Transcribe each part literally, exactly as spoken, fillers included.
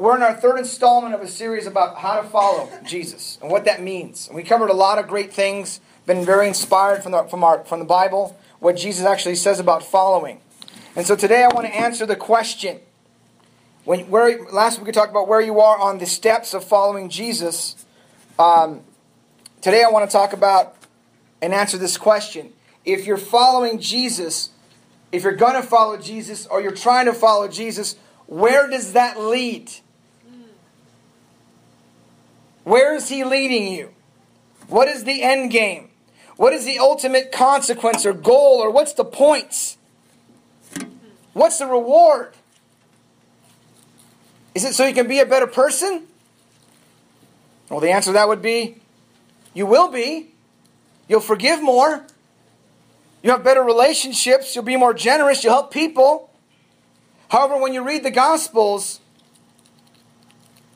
We're in our third installment of a series about how to follow Jesus and what that means. And we covered a lot of great things, been very inspired from the, from our, from the Bible, what Jesus actually says about following. And so today I want to answer the question. When where Last week we talked about where you are on the steps of following Jesus. Um, today I want to talk about and answer this question. If you're following Jesus, if you're going to follow Jesus or you're trying to follow Jesus, where does that lead? Where is he leading you? What is the end game? What is the ultimate consequence or goal, or what's the points? What's the reward? Is it so you can be a better person? Well, the answer to that would be, you will be. You'll forgive more. You'll have better relationships. You'll be more generous. You'll help people. However, when you read the Gospels,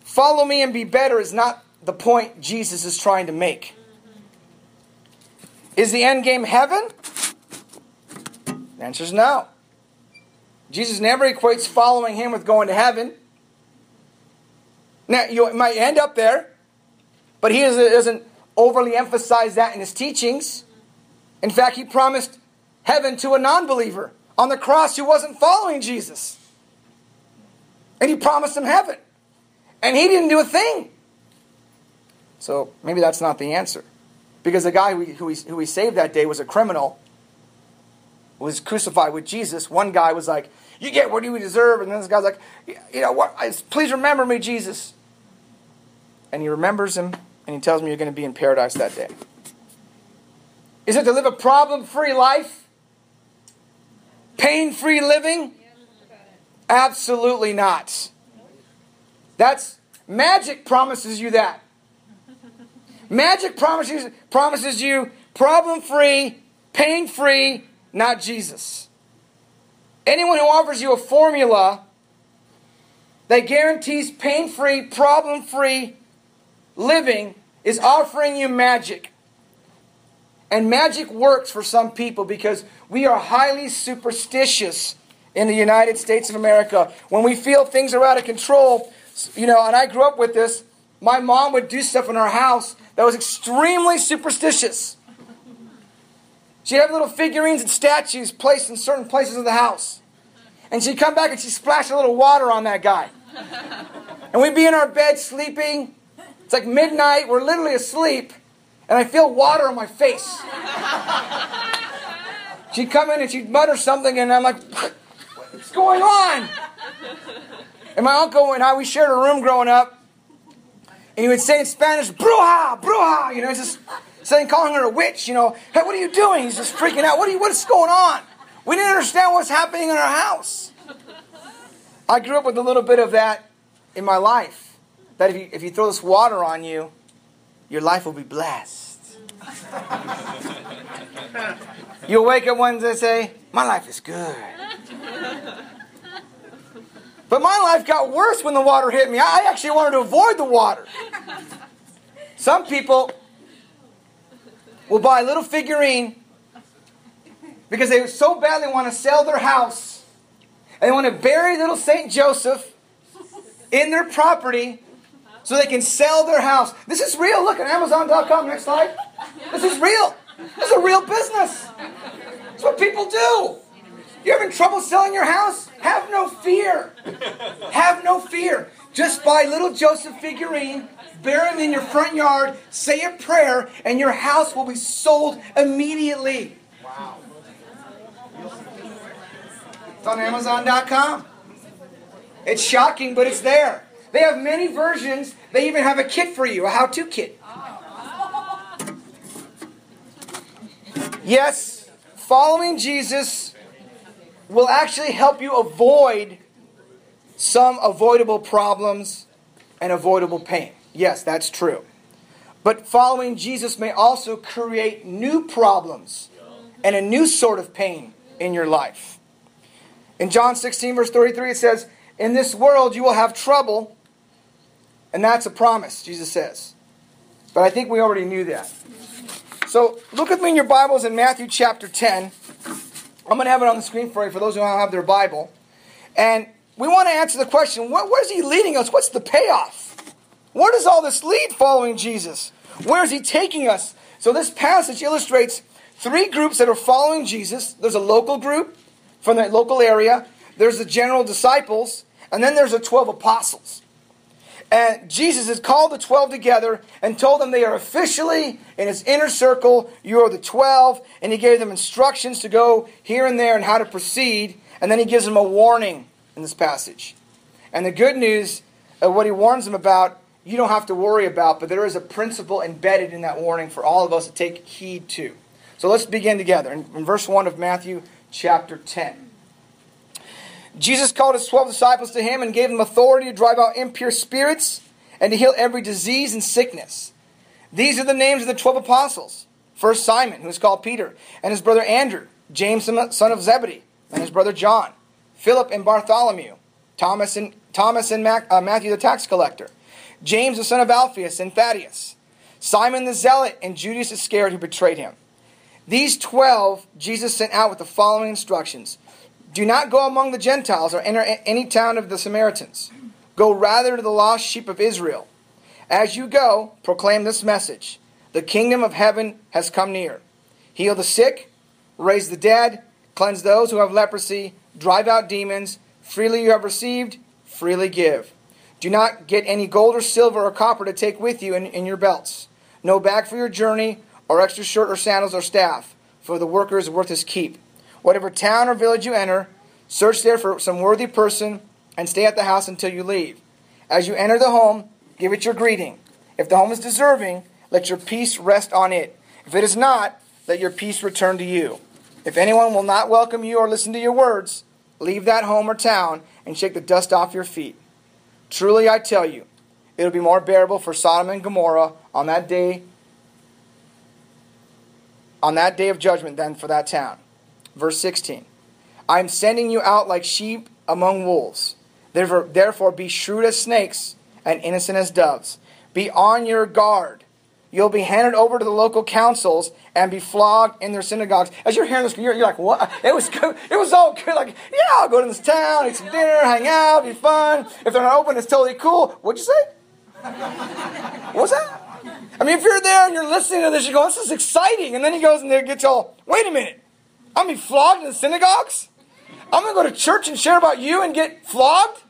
follow me and be better is not the point Jesus is trying to make. Is the end game heaven? The answer is no. Jesus never equates following him with going to heaven. Now, you might end up there, but he doesn't overly emphasize that in his teachings. In fact, he promised heaven to a non-believer on the cross who wasn't following Jesus. And he promised him heaven. And he didn't do a thing. So maybe that's not the answer. Because the guy who, who, he, who he saved that day was a criminal, was crucified with Jesus. One guy was like, you get what you deserve. And then this guy's like, you know what? Please remember me, Jesus. And he remembers him, and he tells him you're going to be in paradise that day. Is it to live a problem-free life? Pain-free living? Absolutely not. That's magic promises you that. Magic promises, promises you problem-free, pain-free, not Jesus. Anyone who offers you a formula that guarantees pain-free, problem-free living is offering you magic. And magic works for some people because we are highly superstitious in the United States of America. When we feel things are out of control, you know, and I grew up with this, my mom would do stuff in our house that was extremely superstitious. She'd have little figurines and statues placed in certain places of the house. And she'd come back and she'd splash a little water on that guy. And we'd be in our bed sleeping. It's like midnight. We're literally asleep. And I feel water on my face. She'd come in and she'd mutter something. And I'm like, what's going on? And my uncle and I, we shared a room growing up. And he would say in Spanish, bruja, bruja. You know, it's just... saying, calling her a witch, you know, hey, what are you doing? He's just freaking out. What are you, what is going on? We didn't understand what's happening in our house. I grew up with a little bit of that in my life. That if you, if you throw this water on you, your life will be blessed. You'll wake up one day and say, my life is good. But my life got worse when the water hit me. I actually wanted to avoid the water. Some people... will buy a little figurine because they so badly want to sell their house and they want to bury little Saint Joseph in their property so they can sell their house. This is real. Look at Amazon dot com. Next slide. This is real. This is a real business. It's what people do. You're having trouble selling your house? Have no fear. Have no fear. Just buy little Joseph figurine. Bury them in your front yard, say a prayer, and your house will be sold immediately. Wow. It's on Amazon dot com. It's shocking, but it's there. They have many versions. They even have a kit for you, a how-to kit. Yes, following Jesus will actually help you avoid some avoidable problems and avoidable pain. Yes, that's true. But following Jesus may also create new problems and a new sort of pain in your life. In John sixteen, verse thirty-three, it says, in this world you will have trouble. And that's a promise, Jesus says. But I think we already knew that. So look with me in your Bibles in Matthew chapter ten. I'm going to have it on the screen for you, for those who don't have their Bible. And we want to answer the question, what, where is he leading us? What's the payoff? Where does all this lead following Jesus? Where is he taking us? So this passage illustrates three groups that are following Jesus. There's a local group from that local area. There's the general disciples. And then there's the twelve apostles. And Jesus has called the twelve together and told them they are officially in his inner circle. You are the twelve. And he gave them instructions to go here and there and how to proceed. And then he gives them a warning in this passage. And the good news of what he warns them about, you don't have to worry about, but there is a principle embedded in that warning for all of us to take heed to. So let's begin together in, in verse one of Matthew chapter ten. Jesus called his twelve disciples to him and gave them authority to drive out impure spirits and to heal every disease and sickness. These are the names of the twelve apostles. First Simon, who is called Peter, and his brother Andrew, James son of Zebedee, and his brother John, Philip and Bartholomew, Thomas and, Thomas and Mac, uh, Matthew the tax collector, James the son of Alphaeus and Thaddeus, Simon the Zealot, and Judas Iscariot who betrayed him. These twelve Jesus sent out with the following instructions. Do not go among the Gentiles or enter any town of the Samaritans. Go rather to the lost sheep of Israel. As you go, proclaim this message. The kingdom of heaven has come near. Heal the sick, raise the dead, cleanse those who have leprosy, drive out demons. Freely you have received, freely give. Do not get any gold or silver or copper to take with you in, in your belts. No bag for your journey, or extra shirt or sandals or staff, for the worker is worth his keep. Whatever town or village you enter, search there for some worthy person and stay at the house until you leave. As you enter the home, give it your greeting. If the home is deserving, let your peace rest on it. If it is not, let your peace return to you. If anyone will not welcome you or listen to your words, leave that home or town and shake the dust off your feet. Truly, I tell you, it'll be more bearable for Sodom and Gomorrah on that day, on that day of judgment than for that town. Verse sixteen, I am sending you out like sheep among wolves. Therefore, therefore be shrewd as snakes and innocent as doves. Be on your guard. You'll be handed over to the local councils and be flogged in their synagogues. As you're hearing this, you're, you're like, what? It was good. It was all good. Like, yeah, I'll go to this town, eat some dinner, hang out, be fun. If they're not open, it's totally cool. What'd you say? What's that? I mean, if you're there and you're listening to this, you go, this is exciting. And then he goes in there and gets all, wait a minute. I'm going to be flogged in the synagogues? I'm going to go to church and share about you and get flogged?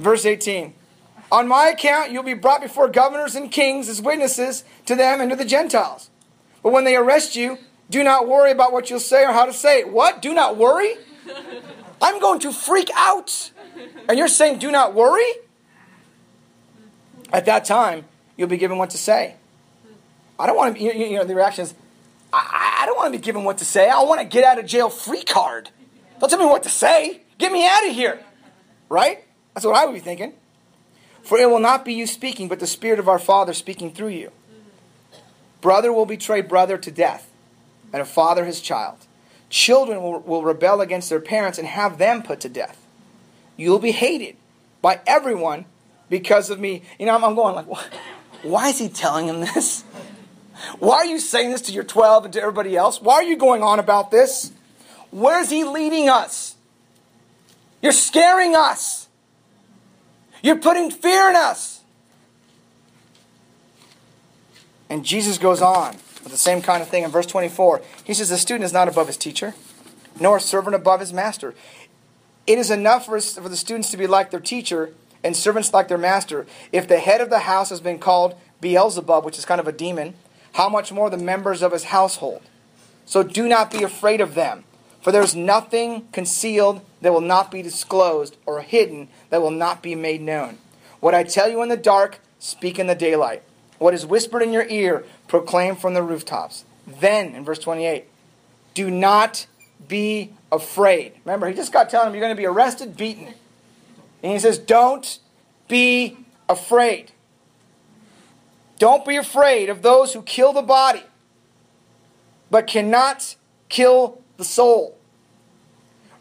Verse eighteen. On my account you'll be brought before governors and kings as witnesses to them and to the Gentiles. But when they arrest you, do not worry about what you'll say or how to say it. What? Do not worry? I'm going to freak out. And you're saying do not worry? At that time, you'll be given what to say. I don't want to, you know, the reaction is, I, I don't want to be given what to say. I want to get out of jail free card. Don't tell me what to say. Get me out of here. Right? That's what I would be thinking. For it will not be you speaking, but the Spirit of our Father speaking through you. Brother will betray brother to death, and a father his child. Children will, will rebel against their parents and have them put to death. You'll be hated by everyone because of me. You know, I'm, I'm going like, why, why is he telling him this? Why are you saying this to your twelve and to everybody else? Why are you going on about this? Where is he leading us? You're scaring us. You're putting fear in us. And Jesus goes on with the same kind of thing in verse twenty-four. He says, the student is not above his teacher, nor a servant above his master. It is enough for the students to be like their teacher and servants like their master. If the head of the house has been called Beelzebub, which is kind of a demon, how much more the members of his household? So do not be afraid of them, for there is nothing concealed that will not be disclosed, or hidden that will not be made known. What I tell you in the dark, speak in the daylight. What is whispered in your ear, proclaim from the rooftops. Then, in verse twenty-eight, do not be afraid. Remember, he just got telling him you're going to be arrested, beaten. And he says, don't be afraid. Don't be afraid of those who kill the body, but cannot kill the soul.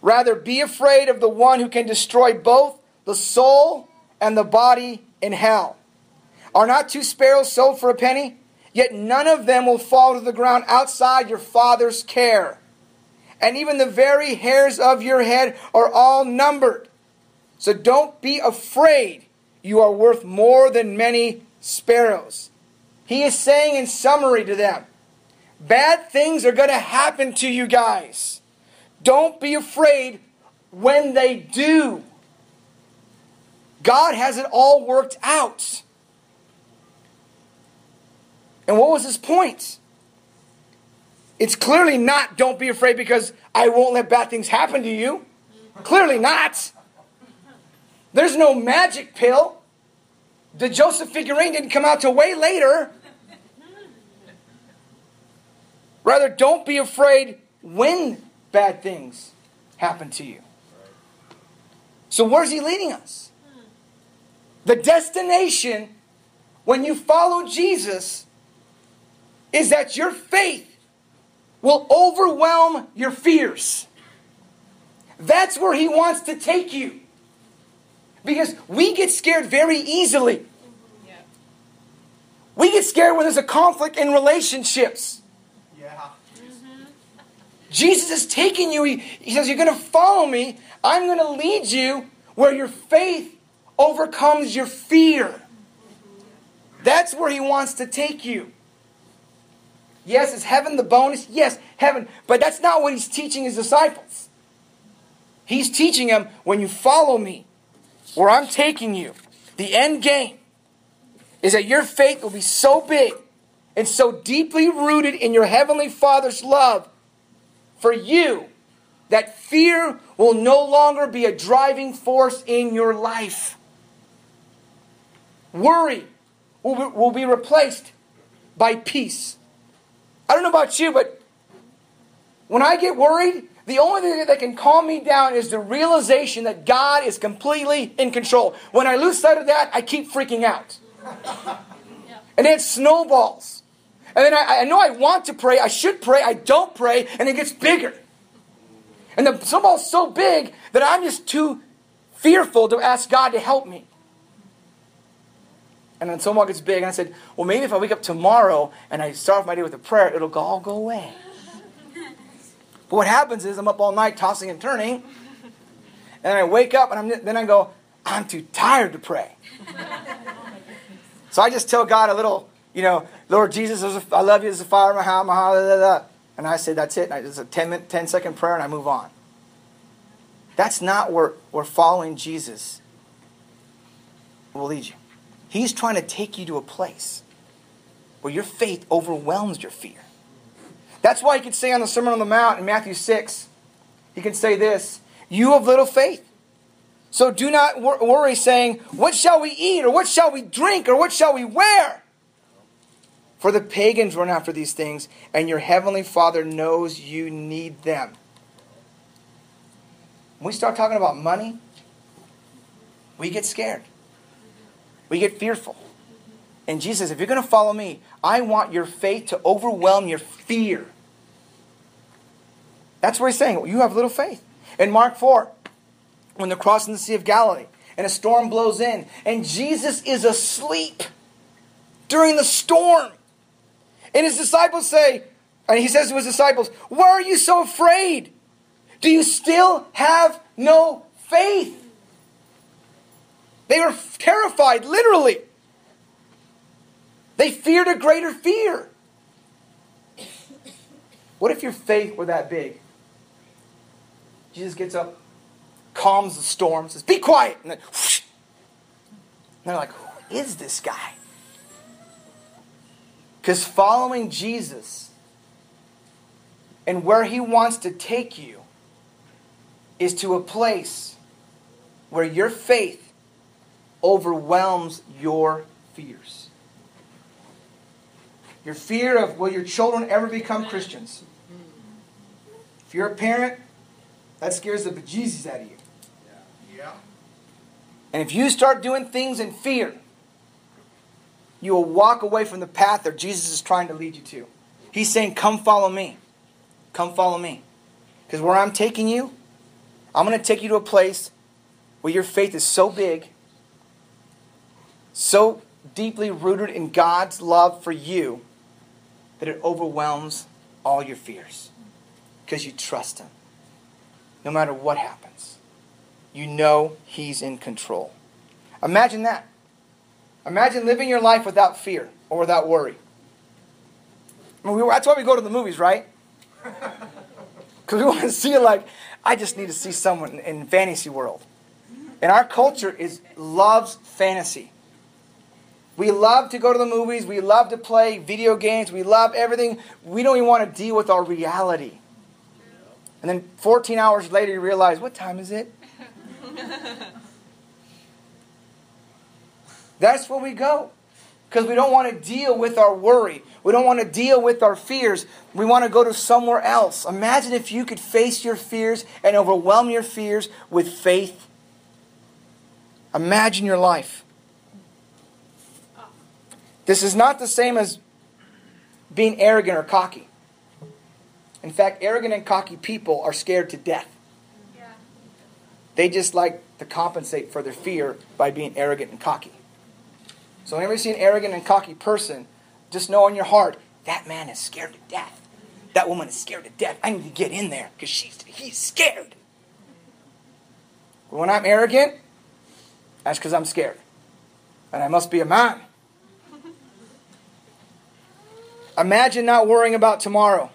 Rather, be afraid of the one who can destroy both the soul and the body in hell. Are not two sparrows sold for a penny? Yet none of them will fall to the ground outside your Father's care. and even the very hairs of your head are all numbered. So don't be afraid. You are worth more than many sparrows. He is saying in summary to them, bad things are going to happen to you guys. Don't be afraid when they do. God has it all worked out. And what was his point? It's clearly not, don't be afraid because I won't let bad things happen to you. Clearly not. There's no magic pill. The Joseph figurine didn't come out till way later. Rather, don't be afraid when bad things happen to you. So where's he leading us? The destination when you follow Jesus is that your faith will overwhelm your fears. That's where he wants to take you. Because we get scared very easily. Yeah. We get scared when there's a conflict in relationships. Yeah. Mm-hmm. Jesus is taking you. He, he says, you're going to follow me. I'm going to lead you where your faith overcomes your fear. That's where he wants to take you. Yes, is heaven the bonus? Yes, heaven. But that's not what he's teaching his disciples. He's teaching them, when you follow me, where I'm taking you, the end game is that your faith will be so big and so deeply rooted in your Heavenly Father's love for you that fear will no longer be a driving force in your life. Worry will be, will be replaced by peace. I don't know about you, but when I get worried, the only thing that can calm me down is the realization that God is completely in control. When I lose sight of that, I keep freaking out. And then it snowballs. And then I, I know I want to pray, I should pray, I don't pray, and it gets bigger. And the snowball's so big that I'm just too fearful to ask God to help me. And then the snowball gets big, and I said, well, maybe if I wake up tomorrow and I start off my day with a prayer, it'll all go away. But what happens is I'm up all night tossing and turning, and I wake up, and I'm, then I go, I'm too tired to pray. So I just tell God a little, you know, Lord Jesus, there's a, I love you, there's a fire, maha, maha, da, da, da. And I say, that's it. It's a ten-minute, ten-second prayer, and I move on. That's not where, where following Jesus will lead you. He's trying to take you to a place where your faith overwhelms your fear. That's why he could say on the Sermon on the Mount in Matthew six, he can say this, you of little faith, so do not wor- worry saying, what shall we eat, or what shall we drink, or what shall we wear? For the pagans run after these things, and your heavenly Father knows you need them. When we start talking about money, we get scared. We get fearful. And Jesus says, if you're going to follow me, I want your faith to overwhelm your fear. That's what he's saying. You have little faith. In Mark four, when they're crossing the Sea of Galilee, and a storm blows in, and Jesus is asleep during the storm. And his disciples say, and he says to his disciples, why are you so afraid? Do you still have no faith? They were terrified, literally. They feared a greater fear. What if your faith were that big? Jesus gets up, calms the storm, says, be quiet. And then, whoosh, and they're like, who is this guy? Because following Jesus and where he wants to take you is to a place where your faith overwhelms your fears. Your fear of, will your children ever become Christians? If you're a parent, that scares the bejesus out of you. Yeah. Yeah. And if you start doing things in fear, you will walk away from the path that Jesus is trying to lead you to. He's saying, come follow me. Come follow me. Because where I'm taking you, I'm going to take you to a place where your faith is so big, so deeply rooted in God's love for you, that it overwhelms all your fears. because you trust Him. No matter what happens, you know He's in control. Imagine that. Imagine living your life without fear or without worry. I mean, we, that's why we go to the movies, right? Because we want to see, like, I just need to see someone in fantasy world. And our culture is loves fantasy. We love to go to the movies. We love to play video games. We love everything. We don't even want to deal with our reality. And then fourteen hours later, you realize, what time is it? That's where we go. Because we don't want to deal with our worry. We don't want to deal with our fears. We want to go to somewhere else. Imagine if you could face your fears and overwhelm your fears with faith. Imagine your life. This is not the same as being arrogant or cocky. In fact, arrogant and cocky people are scared to death. Yeah. They just like to compensate for their fear by being arrogant and cocky. So whenever you see an arrogant and cocky person, just know in your heart, that man is scared to death. That woman is scared to death. I need to get in there because she's he's scared. But when I'm arrogant, that's because I'm scared. And I must be a man. Imagine not worrying about tomorrow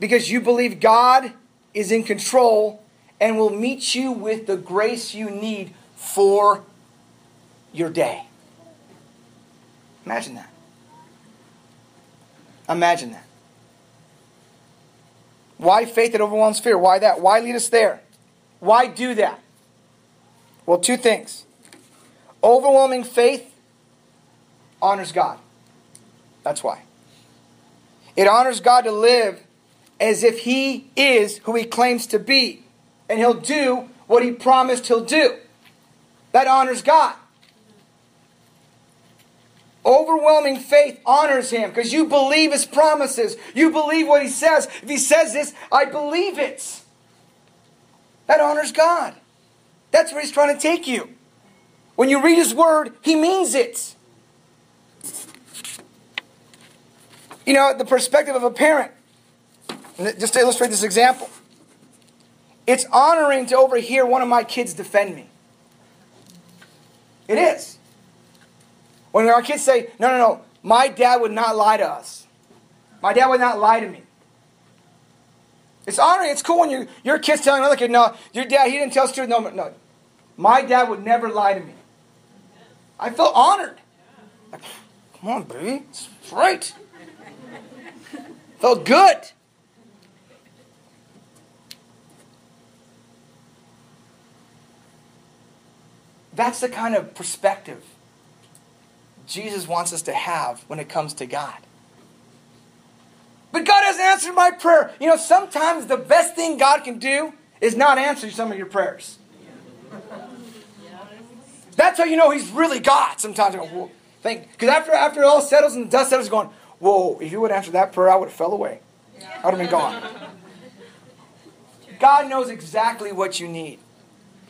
because you believe God is in control and will meet you with the grace you need for your day. Imagine that. Imagine that. Why faith that overwhelms fear? Why that? Why lead us there? Why do that? Well, two things. Overwhelming faith honors God. That's why. It honors God to live as if He is who He claims to be. And He'll do what He promised He'll do. That honors God. Overwhelming faith honors Him because you believe His promises. You believe what He says. If He says this, I believe it. That honors God. That's where He's trying to take you. When you read His Word, He means it. You know, the perspective of a parent. Just to illustrate this example. It's honoring to overhear one of my kids defend me. It is. When our kids say, no, no, no, my dad would not lie to us. My dad would not lie to me. It's honoring. It's cool when you, your kid's telling another kid, no, your dad, he didn't tell Stuart, no, no. My dad would never lie to me. I feel honored. Like, come on, baby. It's right. Felt good. That's the kind of perspective Jesus wants us to have when it comes to God. But God has answered my prayer. You know, sometimes the best thing God can do is not answer some of your prayers. That's how you know He's really God sometimes. Because after, after it all settles and the dust settles, going, whoa, if you would answer that prayer, I would have fell away. I would have been gone. God knows exactly what you need.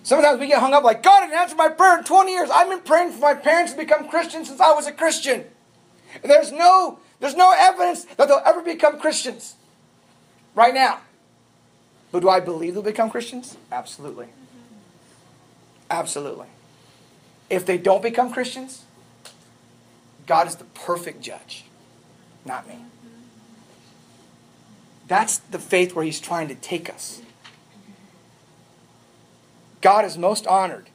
Sometimes we get hung up like, God didn't answer my prayer in twenty years. I've been praying for my parents to become Christians since I was a Christian. There's no, there's no evidence that they'll ever become Christians right now. But do I believe they'll become Christians? Absolutely. Absolutely. If they don't become Christians, God is the perfect judge, not me. That's the faith where He's trying to take us. God is most honored.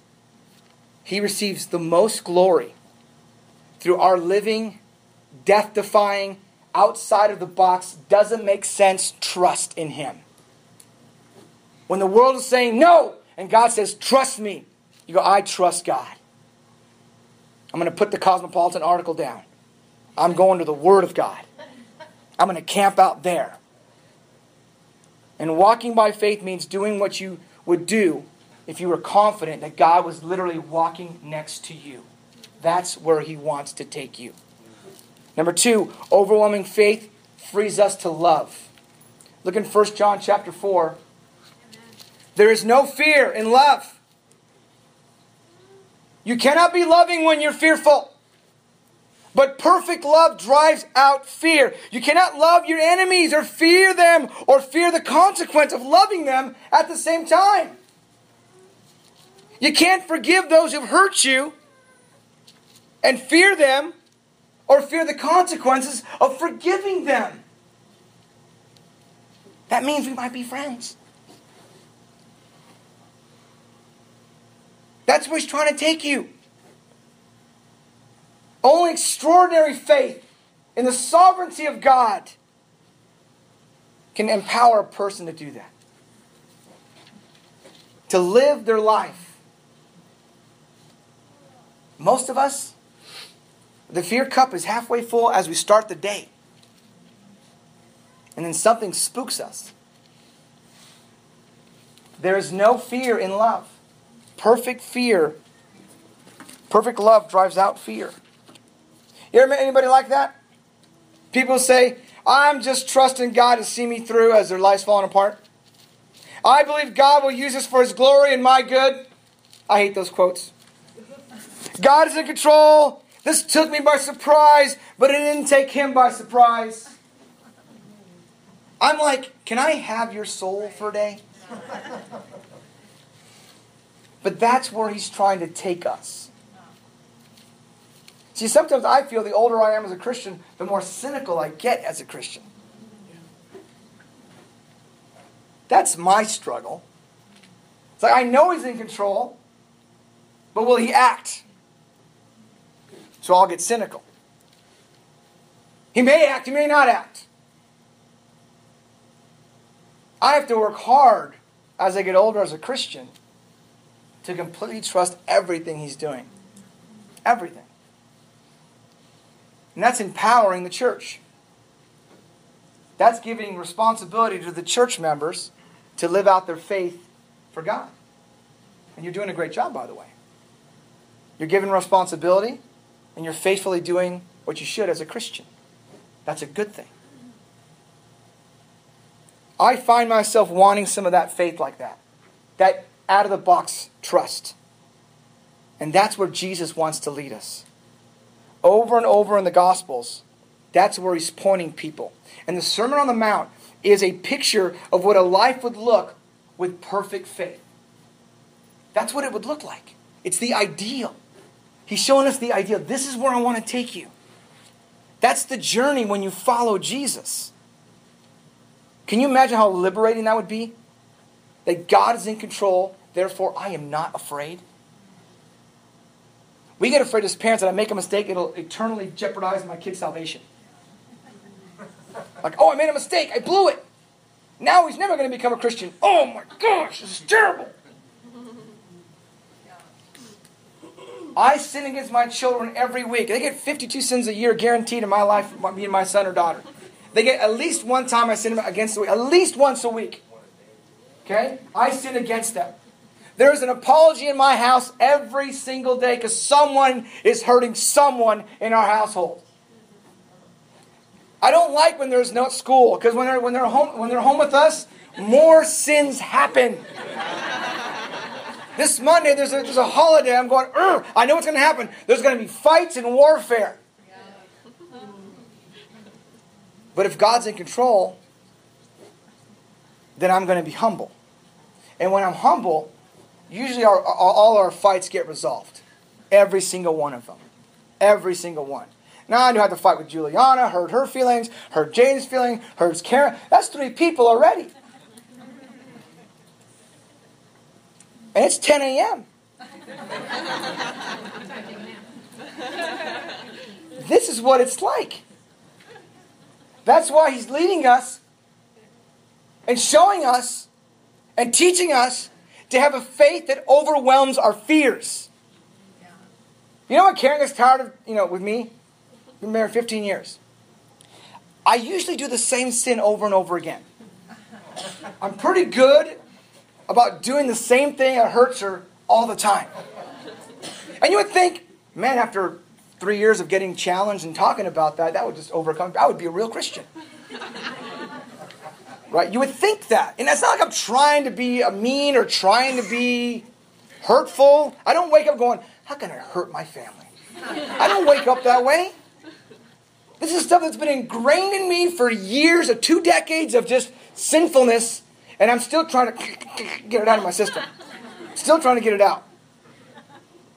He receives the most glory through our living, death-defying, outside of the box, doesn't make sense, trust in Him. When the world is saying no, and God says, trust me, you go, I trust God. I'm going to put the Cosmopolitan article down. I'm going to the Word of God. I'm going to camp out there. And walking by faith means doing what you would do if you were confident that God was literally walking next to you. That's where He wants to take you. Number two, overwhelming faith frees us to love. Look in First John chapter four. There is no fear in love. You cannot be loving when you're fearful. But perfect love drives out fear. You cannot love your enemies or fear them or fear the consequence of loving them at the same time. You can't forgive those who've hurt you and fear them or fear the consequences of forgiving them. That means we might be friends. That's where he's trying to take you. Only extraordinary faith in the sovereignty of God can empower a person to do that. To live their life. Most of us, the fear cup is halfway full as we start the day. And then something spooks us. There is no fear in love. Perfect fear. Perfect love drives out fear. You ever met anybody like that? People say, I'm just trusting God to see me through as their life's falling apart. I believe God will use this for His glory and my good. I hate those quotes. God is in control. This took me by surprise, but it didn't take Him by surprise. I'm like, can I have your soul for a day? But that's where He's trying to take us. See, sometimes I feel the older I am as a Christian, the more cynical I get as a Christian. That's my struggle. It's like, I know He's in control, but will He act? So I'll get cynical. He may act, He may not act. I have to work hard as I get older as a Christian to completely trust everything He's doing. Everything. And that's empowering the church. That's giving responsibility to the church members to live out their faith for God. And you're doing a great job, by the way. You're given responsibility, and you're faithfully doing what you should as a Christian. That's a good thing. I find myself wanting some of that faith like that. That out-of-the-box trust. And that's where Jesus wants to lead us. Over and over in the Gospels, that's where He's pointing people. And the Sermon on the Mount is a picture of what a life would look with perfect faith. That's what it would look like. It's the ideal. He's showing us the ideal. This is where I want to take you. That's the journey when you follow Jesus. Can you imagine how liberating that would be? That God is in control, therefore I am not afraid. We get afraid as parents that I make a mistake, it'll eternally jeopardize my kid's salvation. Like, oh, I made a mistake. I blew it. Now he's never going to become a Christian. Oh my gosh, this is terrible. I sin against my children every week. They get fifty-two sins a year guaranteed in my life, me and my son or daughter. They get at least one time I sin against the week. At least once a week. Okay? I sin against them. There is an apology in my house every single day because someone is hurting someone in our household. I don't like when there's no school because when they're, when, they're home, when they're home with us, more sins happen. This Monday, there's a, there's a holiday. I'm going, Ugh, I know what's going to happen. There's going to be fights and warfare. But if God's in control, then I'm going to be humble. And when I'm humble, usually our, all our fights get resolved. Every single one of them. Every single one. Now I knew I had to fight with Juliana, hurt her feelings, hurt Jane's feelings, hurt Karen. That's three people already. And it's ten a.m. This is what it's like. That's why He's leading us and showing us and teaching us to have a faith that overwhelms our fears. Yeah. You know what Karen gets tired of, you know, with me? We've been married fifteen years. I usually do the same sin over and over again. I'm pretty good about doing the same thing that hurts her all the time. And you would think, man, after three years of getting challenged and talking about that, that would just overcome. I would be a real Christian. Right? You would think that. And that's not like I'm trying to be a mean or trying to be hurtful. I don't wake up going, how can I hurt my family? I don't wake up that way. This is stuff that's been ingrained in me for years, or two decades of just sinfulness, and I'm still trying to get it out of my system. Still trying to get it out.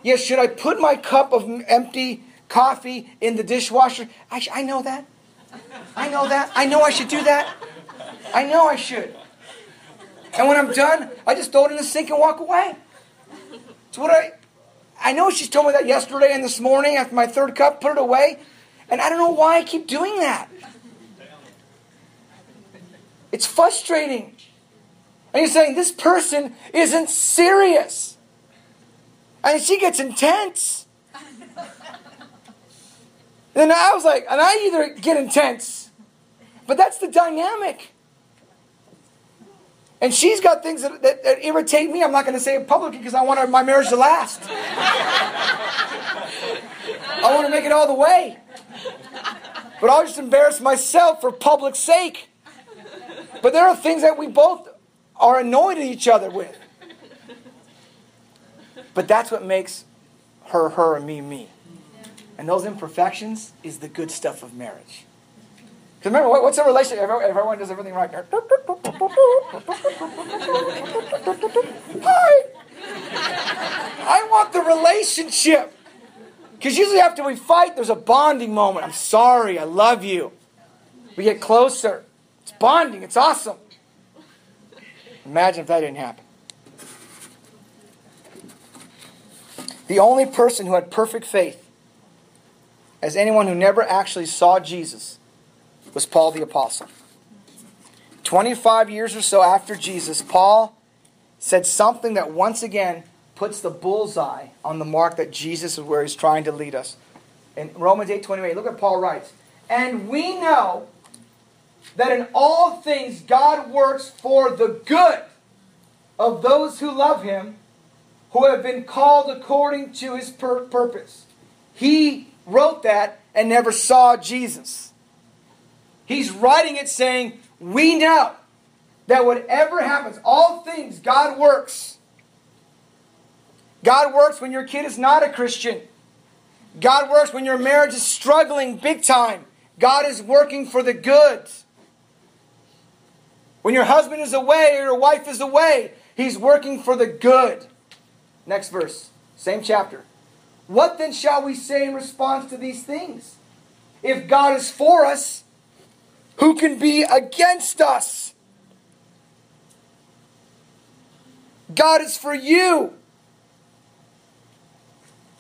Yes, should I put my cup of empty coffee in the dishwasher? I, sh- I know that. I know that. I know I should do that. I know I should. And when I'm done, I just throw it in the sink and walk away. So what I... I know she's told me that yesterday and this morning after my third cup, put it away. And I don't know why I keep doing that. It's frustrating. And you're saying, this person isn't serious. And she gets intense. And I was like, and I either get intense, but that's the dynamic. And she's got things that, that, that irritate me. I'm not going to say it publicly because I want her, my marriage to last. I want to make it all the way. But I'll just embarrass myself for public sake. But there are things that we both are annoyed at each other with. But that's what makes her, her, and me, me. And those imperfections is the good stuff of marriage. Because remember, what's a relationship if everyone does everything right? Hi! I want the relationship. Because usually after we fight, there's a bonding moment. I'm sorry, I love you. We get closer. It's bonding, it's awesome. Imagine if that didn't happen. The only person who had perfect faith as anyone who never actually saw Jesus was Paul the Apostle. twenty-five years or so after Jesus, Paul said something that once again puts the bullseye on the mark that Jesus is where he's trying to lead us. In Romans eight twenty-eight, look at Paul writes, and we know that in all things God works for the good of those who love him, who have been called according to his pur- purpose. He wrote that and never saw Jesus. He's writing it saying, we know that whatever happens, all things, God works. God works when your kid is not a Christian. God works when your marriage is struggling big time. God is working for the good. When your husband is away or your wife is away, he's working for the good. Next verse, same chapter. What then shall we say in response to these things? If God is for us, who can be against us? God is for you.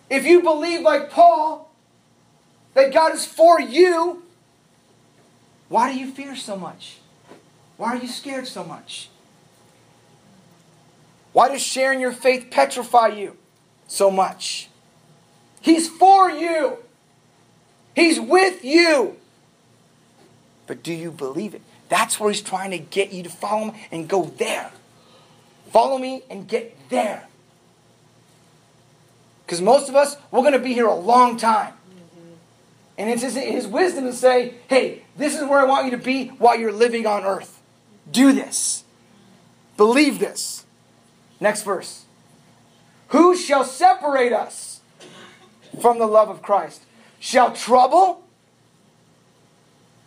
If you believe like Paul that God is for you, why do you fear so much? Why are you scared so much? Why does sharing your faith petrify you so much? He's for you. He's with you. But do you believe it? That's where he's trying to get you to follow him and go there. Follow me and get there. Because most of us, we're going to be here a long time. And it's his, his wisdom to say, hey, this is where I want you to be while you're living on earth. Do this. Believe this. Next verse. Who shall separate us from the love of Christ? Shall trouble?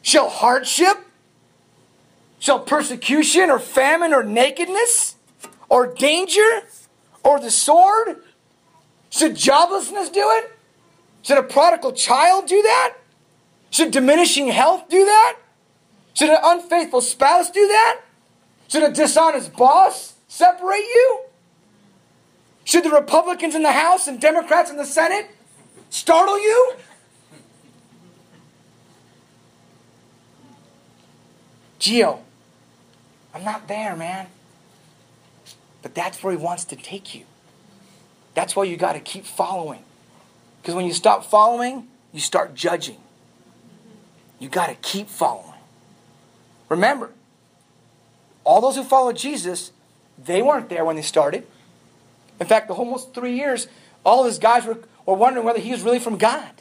Shall hardship? Shall persecution or famine or nakedness or danger or the sword? Should joblessness do it? Should a prodigal child do that? Should diminishing health do that? Should an unfaithful spouse do that? Should a dishonest boss separate you? Should the Republicans in the House and Democrats in the Senate startle you? Gio, I'm not there, man. But that's where he wants to take you. That's why you got to keep following. Because when you stop following, you start judging. You got to keep following. Remember, all those who followed Jesus, they weren't there when they started. In fact, the whole almost three years, all of his guys were, were wondering whether he was really from God.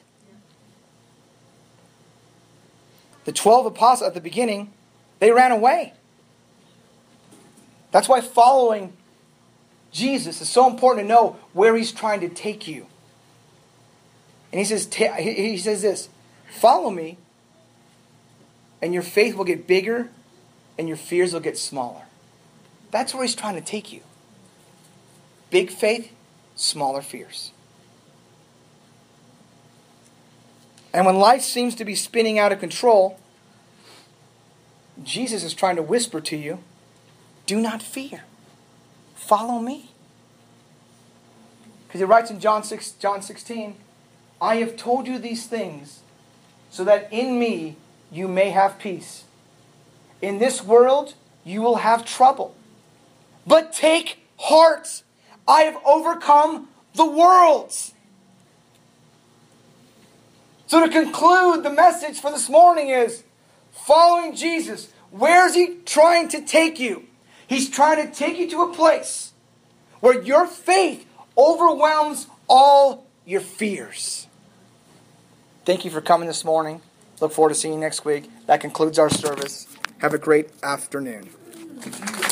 The twelve apostles at the beginning, they ran away. That's why following Jesus is so important to know where he's trying to take you. And he says, he says this, follow me and your faith will get bigger and your fears will get smaller. That's where he's trying to take you. Big faith, smaller fears. And when life seems to be spinning out of control, Jesus is trying to whisper to you, do not fear. Follow me. Because he writes in John six, John sixteen, I have told you these things so that in me you may have peace. In this world you will have trouble. But take heart, I have overcome the world. So to conclude, the message for this morning is following Jesus. Where is he trying to take you? He's trying to take you to a place where your faith overwhelms all your fears. Thank you for coming this morning. Look forward to seeing you next week. That concludes our service. Have a great afternoon.